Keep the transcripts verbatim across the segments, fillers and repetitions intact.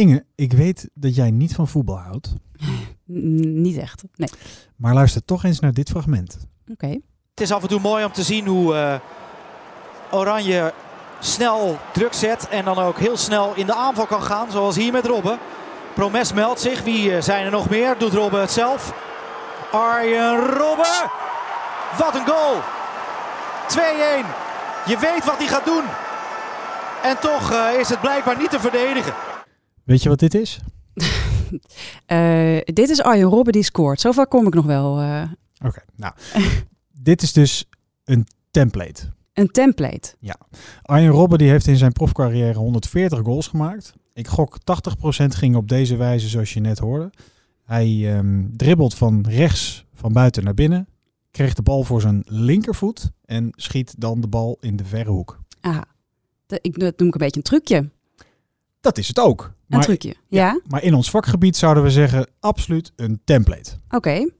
Inge, ik weet dat jij niet van voetbal houdt. Niet echt, nee. Maar luister toch eens naar dit fragment. Oké. Okay. Het is af en toe mooi om te zien hoe uh, Oranje snel druk zet en dan ook heel snel in de aanval kan gaan, zoals hier met Robben. Promes meldt zich, wie uh, zijn er nog meer? Doet Robben het zelf? Arjen Robben! Wat een goal! twee-één. Je weet wat hij gaat doen. En toch uh, is het blijkbaar niet te verdedigen. Weet je wat dit is? uh, dit is Arjen Robben die scoort. Zover kom ik nog wel. Uh... Oké, okay, nou. Dit is dus een template. Een template? Ja. Arjen Robben die heeft in zijn profcarrière honderdveertig goals gemaakt. Ik gok tachtig procent ging op deze wijze zoals je net hoorde. Hij um, dribbelt van rechts van buiten naar binnen. Kreeg de bal voor zijn linkervoet en schiet dan de bal in de verre hoek. Aha. Ik, dat noem ik een beetje een trucje. Dat is het ook. Maar, een trucje, ja. ja. Maar in ons vakgebied zouden we zeggen absoluut een template. Oké. Okay.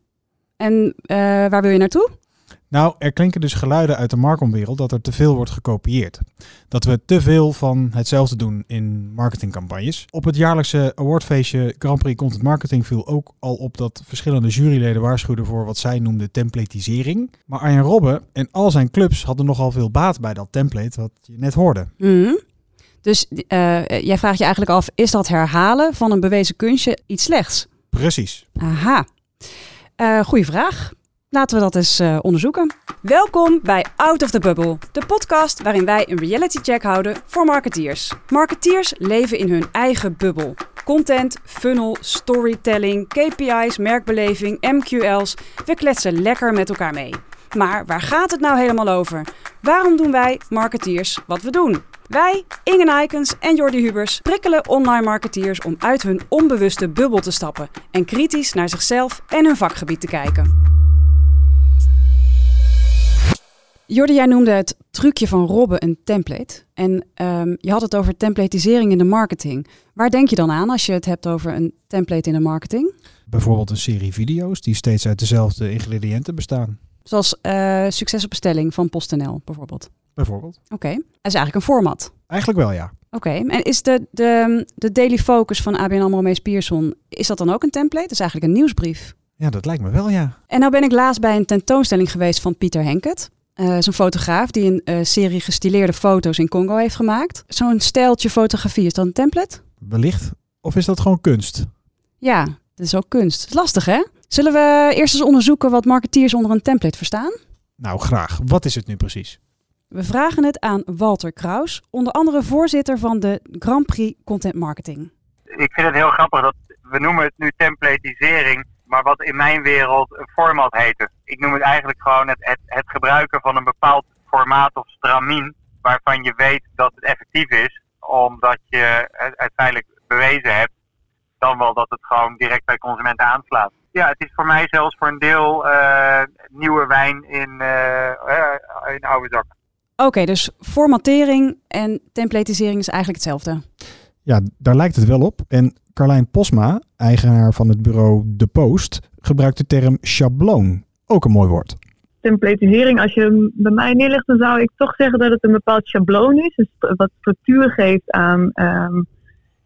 En uh, waar wil je naartoe? Nou, er klinken dus geluiden uit de marketingwereld dat er te veel wordt gekopieerd. Dat we te veel van hetzelfde doen in marketingcampagnes. Op het jaarlijkse awardfeestje Grand Prix Content Marketing viel ook al op dat verschillende juryleden waarschuwden voor wat zij noemden templatisering. Maar Arjen Robben en al zijn clubs hadden nogal veel baat bij dat template wat je net hoorde. Mm-hmm. Dus uh, jij vraagt je eigenlijk af, is dat herhalen van een bewezen kunstje iets slechts? Precies. Aha. Uh, goeie vraag. Laten we dat eens uh, onderzoeken. Welkom bij Out of the Bubble, de podcast waarin wij een reality check houden voor marketeers. Marketeers leven in hun eigen bubbel. Content, funnel, storytelling, K P I's, merkbeleving, M Q L's. We kletsen lekker met elkaar mee. Maar waar gaat het nou helemaal over? Waarom doen wij marketeers wat we doen? Wij, Inge Nijkens en Jordi Hubers, prikkelen online marketeers om uit hun onbewuste bubbel te stappen en kritisch naar zichzelf en hun vakgebied te kijken. Jordi, jij noemde het trucje van Robben een template. En um, je had het over templatisering in de marketing. Waar denk je dan aan als je het hebt over een template in de marketing? Bijvoorbeeld een serie video's die steeds uit dezelfde ingrediënten bestaan. Zoals uh, succes op bestelling van PostNL bijvoorbeeld? Bijvoorbeeld. Oké, okay. Dat is eigenlijk een format? Eigenlijk wel, ja. Oké, okay. En is de, de, de Daily Focus van A B N AMRO Mees Pierson, is dat dan ook een template? Dat is eigenlijk een nieuwsbrief. Ja, dat lijkt me wel, ja. En nou ben ik laatst bij een tentoonstelling geweest van Pieter Henket. Uh, zo'n fotograaf die een uh, serie gestileerde foto's in Congo heeft gemaakt. Zo'n stijltje fotografie, is dat een template? Wellicht. Of is dat gewoon kunst? Ja, dat is ook kunst. Dat is lastig, hè? Zullen we eerst eens onderzoeken wat marketeers onder een template verstaan? Nou, graag. Wat is het nu precies? We vragen het aan Walter Kraus, onder andere voorzitter van de Grand Prix Content Marketing. Ik vind het heel grappig dat we noemen het nu templatisering, maar wat in mijn wereld een format heette. Ik noem het eigenlijk gewoon het, het, het gebruiken van een bepaald formaat of stramien, waarvan je weet dat het effectief is, omdat je het uiteindelijk bewezen hebt, dan wel dat het gewoon direct bij consumenten aanslaat. Ja, het is voor mij zelfs voor een deel uh, nieuwe wijn in, uh, in oude zakken. Oké, okay, dus formatering en templatisering is eigenlijk hetzelfde. Ja, daar lijkt het wel op. En Carlijn Posma, eigenaar van het bureau De Post, gebruikt de term schabloon. Ook een mooi woord. Templatisering, als je hem bij mij neerlegt, dan zou ik toch zeggen dat het een bepaald schabloon is. Dus wat structuur geeft aan um,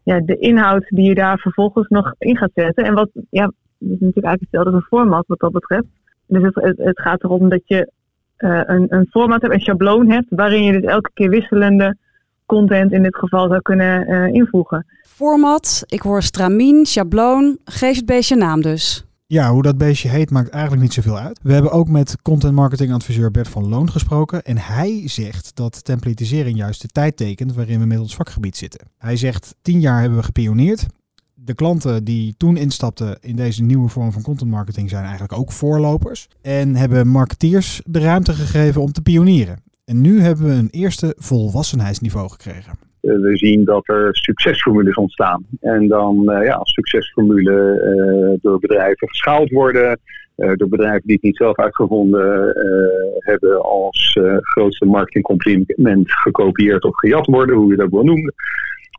ja, de inhoud die je daar vervolgens nog in gaat zetten. En wat, ja, dat is natuurlijk eigenlijk hetzelfde als een format wat dat betreft. Dus het, het, het gaat erom dat je uh, een, een format hebt, een schabloon hebt, waarin je dus elke keer wisselende content in dit geval zou kunnen uh, invoegen. Format, ik hoor stramien, schabloon, geef het beestje naam dus. Ja, hoe dat beestje heet maakt eigenlijk niet zoveel uit. We hebben ook met content marketing adviseur Bert van Loon gesproken en hij zegt dat templatisering juist de tijd tekent waarin we met ons vakgebied zitten. Hij zegt, tien jaar hebben we gepioneerd. De klanten die toen instapten in deze nieuwe vorm van content marketing zijn eigenlijk ook voorlopers en hebben marketeers de ruimte gegeven om te pionieren. En nu hebben we een eerste volwassenheidsniveau gekregen. We zien dat er succesformules ontstaan. En dan als ja, succesformule uh, door bedrijven geschaald worden. Uh, door bedrijven die het niet zelf uitgevonden uh, hebben als uh, grootste marketingcompliment gekopieerd of gejat worden. Hoe je dat wil noemen.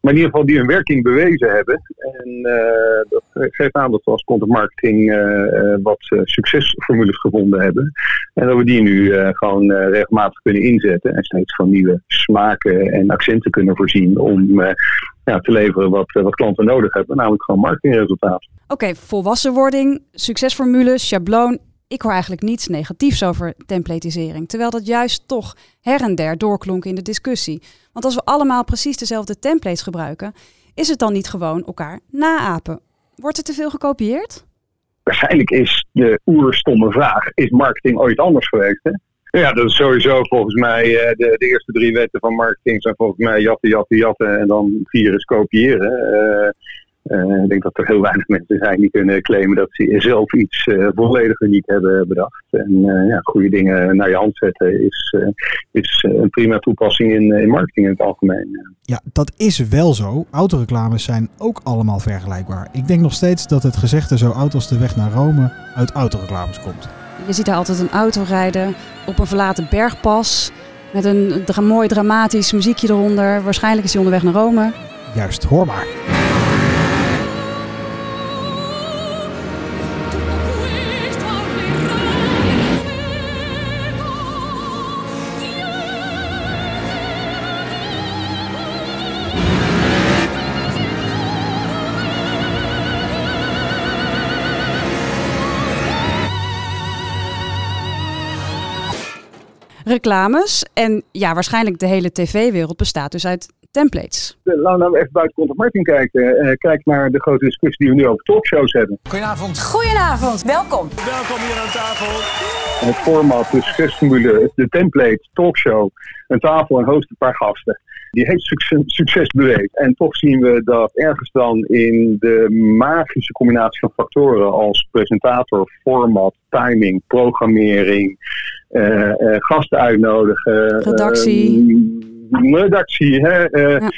Maar in ieder geval die hun werking bewezen hebben. En uh, dat geeft aan dat we als content marketing uh, wat uh, succesformules gevonden hebben. En dat we die nu uh, gewoon uh, regelmatig kunnen inzetten. En steeds van nieuwe smaken en accenten kunnen voorzien om uh, ja, te leveren wat, uh, wat klanten nodig hebben. Namelijk gewoon marketingresultaten. Oké, okay, volwassenwording, succesformules, schabloon. Ik hoor eigenlijk niets negatiefs over templatisering. Terwijl dat juist toch her en der doorklonk in de discussie. Want als we allemaal precies dezelfde templates gebruiken, is het dan niet gewoon elkaar naapen? Wordt er te veel gekopieerd? Waarschijnlijk is de oerstomme vraag, is marketing ooit anders geweest, hè? Ja, dat is sowieso volgens mij de, de eerste drie wetten van marketing zijn volgens mij jatten, jatten, jatten en dan vier is kopiëren. Uh, Uh, ik denk dat er heel weinig mensen zijn die kunnen claimen dat ze zelf iets uh, volledig uniek hebben bedacht. En uh, ja, goede dingen naar je hand zetten is, uh, is een prima toepassing in, in marketing in het algemeen. Ja, dat is wel zo. Autoreclames zijn ook allemaal vergelijkbaar. Ik denk nog steeds dat het gezegde zo oud als de weg naar Rome uit autoreclames komt. Je ziet daar altijd een auto rijden op een verlaten bergpas met een dra- mooi dramatisch muziekje eronder. Waarschijnlijk is hij onderweg naar Rome. Juist, hoor maar. Reclames en ja, waarschijnlijk de hele tv-wereld bestaat dus uit templates. Laten we even buiten content marketing kijken. Uh, kijk naar de grote discussie die we nu over talkshows hebben. Goedenavond. Goedenavond. Welkom. Welkom hier aan tafel. En het format, de succesformule, de template, talkshow, een tafel en host een paar gasten. Die heeft succes, succes bewezen. En toch zien we dat ergens dan in de magische combinatie van factoren als presentator, format, timing, programmering, uh, uh, gasten uitnodigen. Redactie. Uh, redactie, hè. Uh, ja.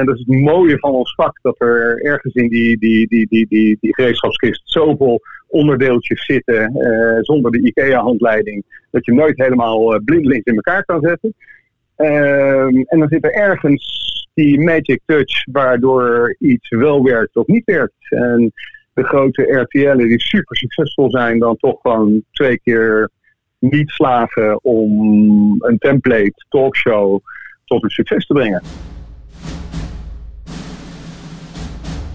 uh, dat is het mooie van ons vak, dat er ergens in die, die, die, die, die, die gereedschapskist zoveel onderdeeltjes zitten uh, zonder de IKEA-handleiding, dat je hem nooit helemaal blindelings in elkaar kan zetten. Uh, en dan zit er ergens die magic touch waardoor iets wel werkt of niet werkt. En de grote R T L'en die super succesvol zijn dan toch gewoon twee keer niet slagen om een template talkshow tot een succes te brengen.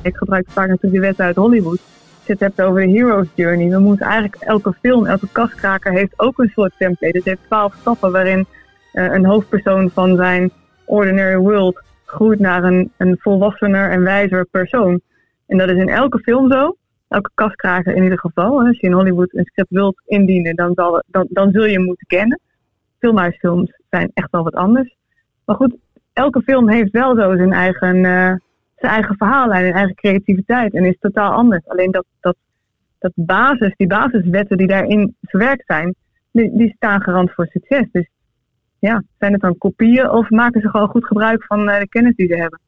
Ik gebruik vaak natuurlijk de wet uit Hollywood. Het hebt over de hero's journey. We moeten eigenlijk elke film, elke kaskraker heeft ook een soort template. Het heeft twaalf stappen waarin Uh, een hoofdpersoon van zijn ordinary world groeit naar een, een volwassener en wijzer persoon. En dat is in elke film zo. Elke kaskraker in ieder geval. Hè. Als je in Hollywood een script wilt indienen, dan, zal, dan, dan zul je hem moeten kennen. Filmhuisfilms zijn echt wel wat anders. Maar goed, elke film heeft wel zo zijn eigen, uh, zijn eigen verhaallijn en eigen creativiteit. En is totaal anders. Alleen dat, dat, dat basis, die basiswetten die daarin verwerkt zijn, die, die staan garant voor succes. Dus ja, zijn het dan kopieën of maken ze gewoon goed gebruik van de kennis die ze hebben?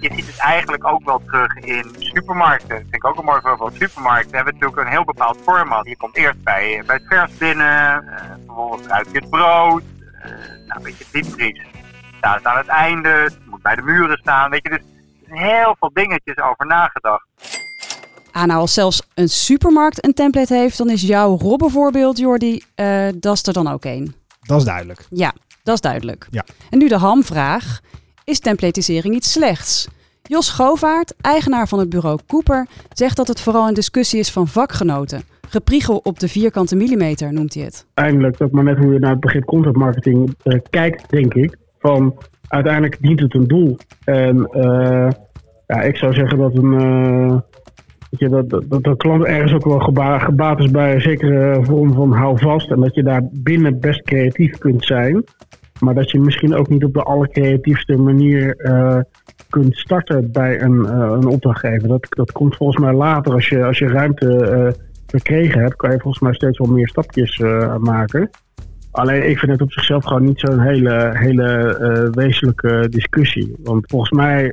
Je ziet het eigenlijk ook wel terug in supermarkten. Dat vind ik ook een mooi voorbeeld. Supermarkten hebben natuurlijk een heel bepaald format. Je komt eerst bij, bij het vers binnen, uh, vervolgens ruik je het brood, uh, nou, een beetje diepvries. Daar is aan het einde, het moet bij de muren staan. Weet je, dus er zijn heel veel dingetjes over nagedacht. Ah, nou, als zelfs een supermarkt een template heeft, dan is jouw Robben voorbeeld, Jordi, uh, dat is er dan ook één. Dat is duidelijk. Ja, dat is duidelijk. Ja. En nu de hamvraag. Is templatisering iets slechts? Jos Govaert, eigenaar van het bureau Cooper, zegt dat het vooral een discussie is van vakgenoten. Gepriegel op de vierkante millimeter, noemt hij het. Eindelijk, ook maar net hoe je naar het begrip content marketing uh, kijkt, denk ik. Van, uiteindelijk dient het een doel. En uh, ja, ik zou zeggen dat een... Uh, Dat, dat, dat, dat de klant ergens ook wel geba- gebaat is bij een zekere vorm van houvast. En dat je daar binnen best creatief kunt zijn. Maar dat je misschien ook niet op de allercreatiefste manier uh, kunt starten bij een, uh, een opdrachtgever. Dat, dat komt volgens mij later. Als je, als je ruimte uh, verkregen hebt, kan je volgens mij steeds wel meer stapjes uh, maken. Alleen ik vind het op zichzelf gewoon niet zo'n hele, hele uh, wezenlijke discussie. Want volgens mij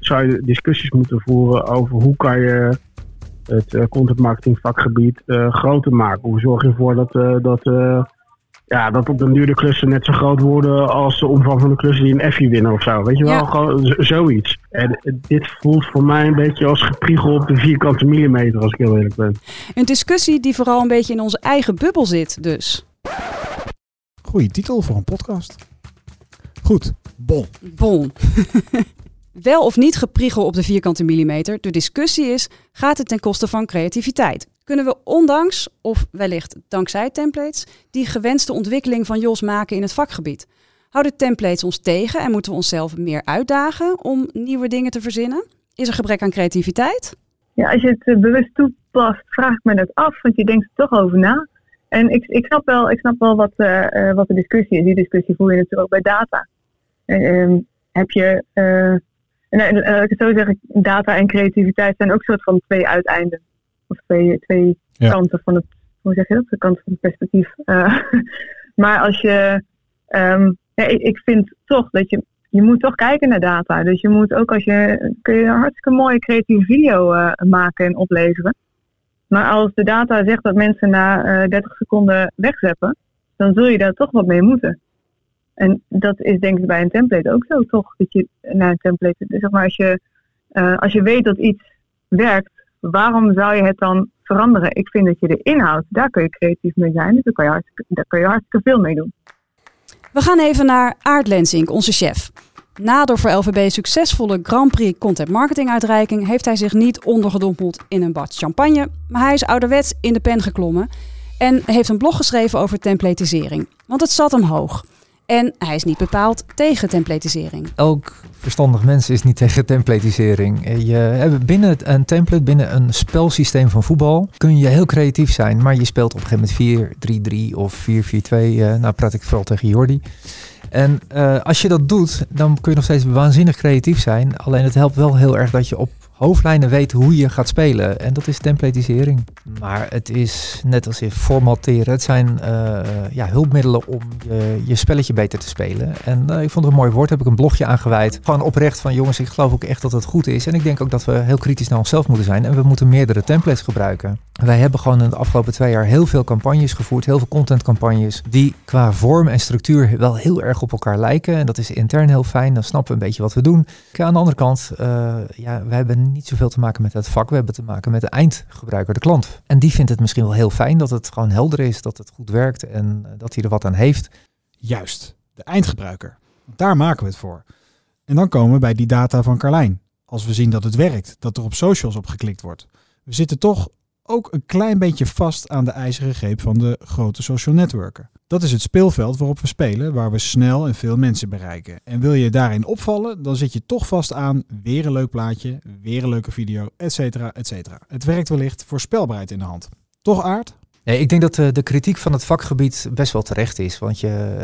zou je discussies moeten voeren over hoe kan je het content marketing vakgebied uh, groter maken. Hoe zorg je ervoor dat, uh, dat uh, ja, dat op den duur de klussen net zo groot worden als de omvang van de klussen die een Effie winnen of zo. Weet je wel, ja. Gewoon z- zoiets. En dit voelt voor mij een beetje als gepriegel op de vierkante millimeter, als ik heel eerlijk ben. Een discussie die vooral een beetje in onze eigen bubbel zit, dus. Goeie titel voor een podcast. Goed, bon. Bon. Wel of niet gepriegel op de vierkante millimeter. De discussie is, gaat het ten koste van creativiteit? Kunnen we ondanks, of wellicht dankzij templates, die gewenste ontwikkeling van Jos maken in het vakgebied? Houden templates ons tegen en moeten we onszelf meer uitdagen om nieuwe dingen te verzinnen? Is er gebrek aan creativiteit? Ja, als je het bewust toepast, vraag ik me dat af, want je denkt er toch over na. En ik, ik snap wel, ik snap wel wat, uh, wat de discussie is. Die discussie voel je natuurlijk ook bij data. Uh, um, heb je, uh, nou, laat ik het zo zeggen, data en creativiteit zijn ook soort van twee uiteinden. Of twee, twee ja. kanten van het, hoe zeg je dat? De kant van het perspectief. Uh, maar als je, um, ja, ik, ik vind toch dat je, je moet toch kijken naar data. Dus je moet ook als je, kun je een hartstikke mooie creatieve video uh, maken en opleveren. Maar als de data zegt dat mensen na uh, dertig seconden wegzappen, dan zul je daar toch wat mee moeten. En dat is denk ik bij een template ook zo, toch? Dat je naar een template, zeg maar, als je, uh, als je weet dat iets werkt, waarom zou je het dan veranderen? Ik vind dat je de inhoud, daar kun je creatief mee zijn. Dus daar kun je hartstikke, daar kun je hartstikke veel mee doen. We gaan even naar Aart Lensink, onze chef. Na de voor L V B succesvolle Grand Prix Content Marketing uitreiking heeft hij zich niet ondergedompeld in een bad champagne, maar hij is ouderwets in de pen geklommen en heeft een blog geschreven over templatisering, want het zat hem hoog. En hij is niet bepaald tegen templatisering. Elk verstandig mens is niet tegen templatisering. Je, binnen een template, binnen een spelsysteem van voetbal, kun je heel creatief zijn. Maar je speelt op een gegeven moment vier drie drie of vier vier twee. Nou, praat ik vooral tegen Jordi. En uh, als je dat doet, dan kun je nog steeds waanzinnig creatief zijn. Alleen het helpt wel heel erg dat je op hoofdlijnen weet hoe je gaat spelen. En dat is templatisering. Maar het is net als je formateren. Het zijn uh, ja, hulpmiddelen om je, je spelletje beter te spelen. En uh, ik vond het een mooi woord. Heb ik een blogje aangewijd. Gewoon oprecht van jongens, ik geloof ook echt dat het goed is. En ik denk ook dat we heel kritisch naar onszelf moeten zijn. En we moeten meerdere templates gebruiken. Wij hebben gewoon in de afgelopen twee jaar heel veel campagnes gevoerd. Heel veel contentcampagnes. Die qua vorm en structuur wel heel erg op elkaar lijken. En dat is intern heel fijn. Dan snappen we een beetje wat we doen. Aan de andere kant, uh, ja, wij hebben niet zoveel te maken met het vak. We hebben te maken met de eindgebruiker, de klant. En die vindt het misschien wel heel fijn dat het gewoon helder is, dat het goed werkt en dat hij er wat aan heeft. Juist, de eindgebruiker. Daar maken we het voor. En dan komen we bij die data van Carlijn. Als we zien dat het werkt, dat er op socials op geklikt wordt. We zitten toch ook een klein beetje vast aan de ijzeren greep van de grote social netwerken. Dat is het speelveld waarop we spelen, waar we snel en veel mensen bereiken. En wil je daarin opvallen, dan zit je toch vast aan weer een leuk plaatje, weer een leuke video, et cetera, et cetera. Het werkt wellicht voorspelbaarheid in de hand. Toch, Aart? Nee, ik denk dat de, de kritiek van het vakgebied best wel terecht is. Want je,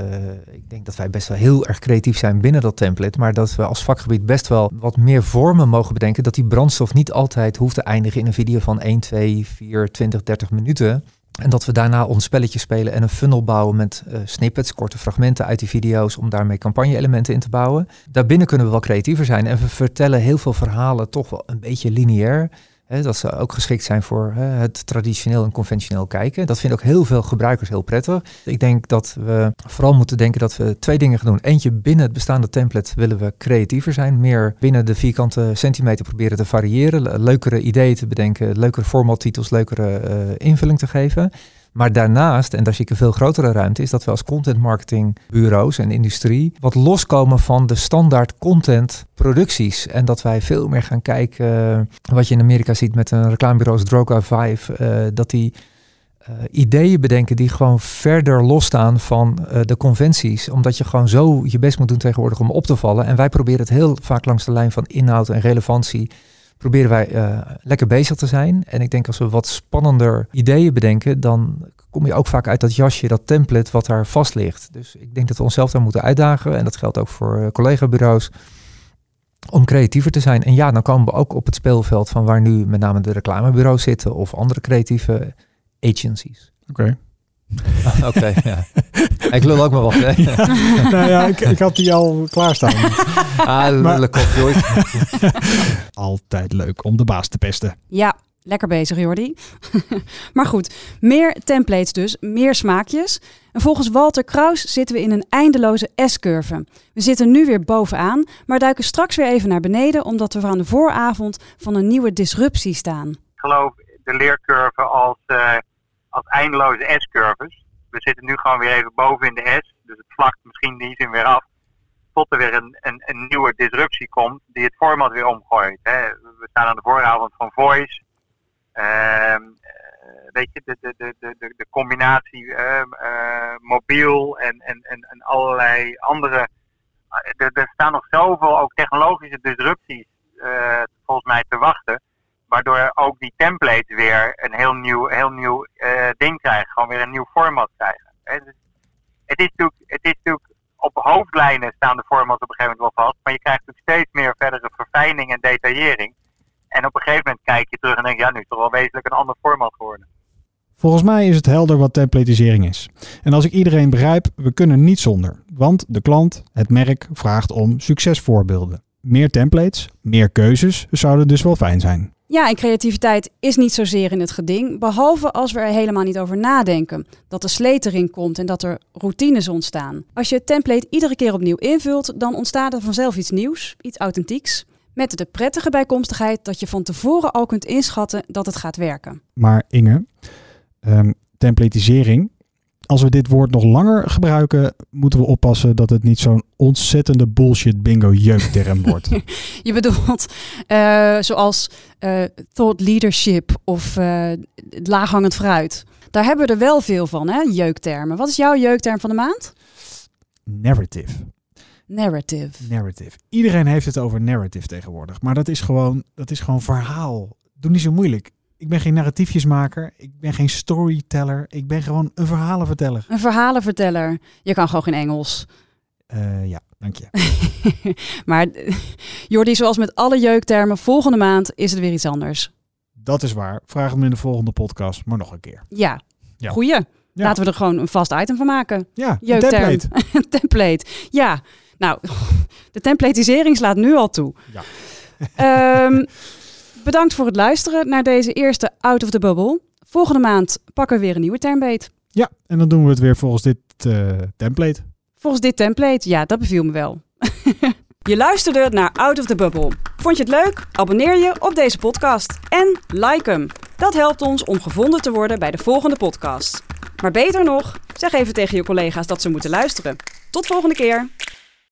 uh, ik denk dat wij best wel heel erg creatief zijn binnen dat template. Maar dat we als vakgebied best wel wat meer vormen mogen bedenken. Dat die brandstof niet altijd hoeft te eindigen in een video van één, twee, vier, twintig, dertig minuten. En dat we daarna ons spelletje spelen en een funnel bouwen met uh, snippets, korte fragmenten uit die video's om daarmee campagne-elementen in te bouwen. Daarbinnen kunnen we wel creatiever zijn en we vertellen heel veel verhalen toch wel een beetje lineair. Hè, dat ze ook geschikt zijn voor hè, het traditioneel en conventioneel kijken. Dat vinden ook heel veel gebruikers heel prettig. Ik denk dat we vooral moeten denken dat we twee dingen gaan doen. Eentje, binnen het bestaande template willen we creatiever zijn. Meer binnen de vierkante centimeter proberen te variëren. Leukere ideeën te bedenken, leukere formattitels, leukere uh, invulling te geven. Maar daarnaast, en daar zie ik een veel grotere ruimte, is dat we als content marketingbureaus en industrie wat loskomen van de standaard content producties. En dat wij veel meer gaan kijken, uh, wat je in Amerika ziet met een reclamebureau als Droga vijf, uh, dat die uh, ideeën bedenken die gewoon verder losstaan van uh, de conventies. Omdat je gewoon zo je best moet doen tegenwoordig om op te vallen. En wij proberen het heel vaak langs de lijn van inhoud en relevantie. Proberen wij uh, lekker bezig te zijn. En ik denk als we wat spannender ideeën bedenken, dan kom je ook vaak uit dat jasje, dat template wat daar vast ligt. Dus ik denk dat we onszelf daar moeten uitdagen. En dat geldt ook voor uh, collega-bureaus. Om creatiever te zijn. En ja, dan komen we ook op het speelveld van waar nu met name de reclamebureaus zitten. Of andere creatieve agencies. Oké. Okay. Oké, okay, ja. Ik lul ook maar wat. Hè? Ja, nou ja, ik, ik had die al klaarstaan. Ah, lullenkop, joh. Altijd leuk om de baas te pesten. Ja, Lekker bezig, Jordi. Maar goed, meer templates dus, meer smaakjes. En volgens Walter Kraus zitten we in een eindeloze S-curve. We zitten nu weer bovenaan, maar duiken straks weer even naar beneden, omdat we aan de vooravond van een nieuwe disruptie staan. Ik geloof de leercurve als, uh, als eindeloze S-curves. We zitten nu gewoon weer even boven in de S, dus het vlakt misschien die zin weer af. Tot er weer een, een, een nieuwe disruptie komt die het format weer omgooit. Hè. We staan aan de vooravond van voice. Uh, weet je, de, de, de, de, de combinatie uh, uh, mobiel en, en, en allerlei andere. Er, er staan nog zoveel ook technologische disrupties uh, volgens mij te wachten. Waardoor ook die templates weer een heel nieuw, heel nieuw uh, ding krijgen. Gewoon weer een nieuw format krijgen. Het is natuurlijk, het is natuurlijk op hoofdlijnen staan de formats op een gegeven moment wel vast. Maar je krijgt natuurlijk steeds meer verdere verfijning en detaillering. En op een gegeven moment kijk je terug en denk je, ja, nu is toch wel wezenlijk een ander format geworden. Volgens mij is het helder wat templatisering is. En als ik iedereen begrijp, we kunnen niet zonder. Want de klant, het merk, vraagt om succesvoorbeelden. Meer templates, meer keuzes zouden dus wel fijn zijn. Ja, en creativiteit is niet zozeer in het geding, behalve als we er helemaal niet over nadenken. Dat de sleet erin komt en dat er routines ontstaan. Als je het template iedere keer opnieuw invult, dan ontstaat er vanzelf iets nieuws, iets authentieks. Met de prettige bijkomstigheid dat je van tevoren al kunt inschatten dat het gaat werken. Maar Inge, um, templatisering. Als we dit woord nog langer gebruiken, moeten we oppassen dat het niet zo'n ontzettende bullshit bingo jeukterm wordt. Je bedoelt uh, zoals uh, thought leadership of uh, laaghangend fruit. Daar hebben we er wel veel van, hè? Jeuktermen. Wat is jouw jeukterm van de maand? Narrative. Narrative. Narrative. Iedereen heeft het over narrative tegenwoordig. Maar dat is gewoon, dat is gewoon verhaal. Doe niet zo moeilijk. Ik ben geen narratiefjesmaker. Ik ben geen storyteller. Ik ben gewoon een verhalenverteller. Een verhalenverteller. Je kan gewoon geen Engels. Uh, ja, dank je. Maar Jordi, zoals met alle jeuktermen, volgende maand is het weer iets anders. Dat is waar. Vraag hem in de volgende podcast, maar nog een keer. Ja, ja. Goeie. Ja. Laten we er gewoon een vast item van maken. Ja, jeukterm. Een template. Een template, ja. Nou, de templatisering slaat nu al toe. Ja. Um, bedankt voor het luisteren naar deze eerste Out of the Bubble. Volgende maand pakken we weer een nieuwe termbeet. Ja, en dan doen we het weer volgens dit uh, template. Volgens dit template, ja, dat beviel me wel. Je luisterde naar Out of the Bubble. Vond je het leuk? Abonneer je op deze podcast en like hem. Dat helpt ons om gevonden te worden bij de volgende podcast. Maar beter nog, zeg even tegen je collega's dat ze moeten luisteren. Tot volgende keer!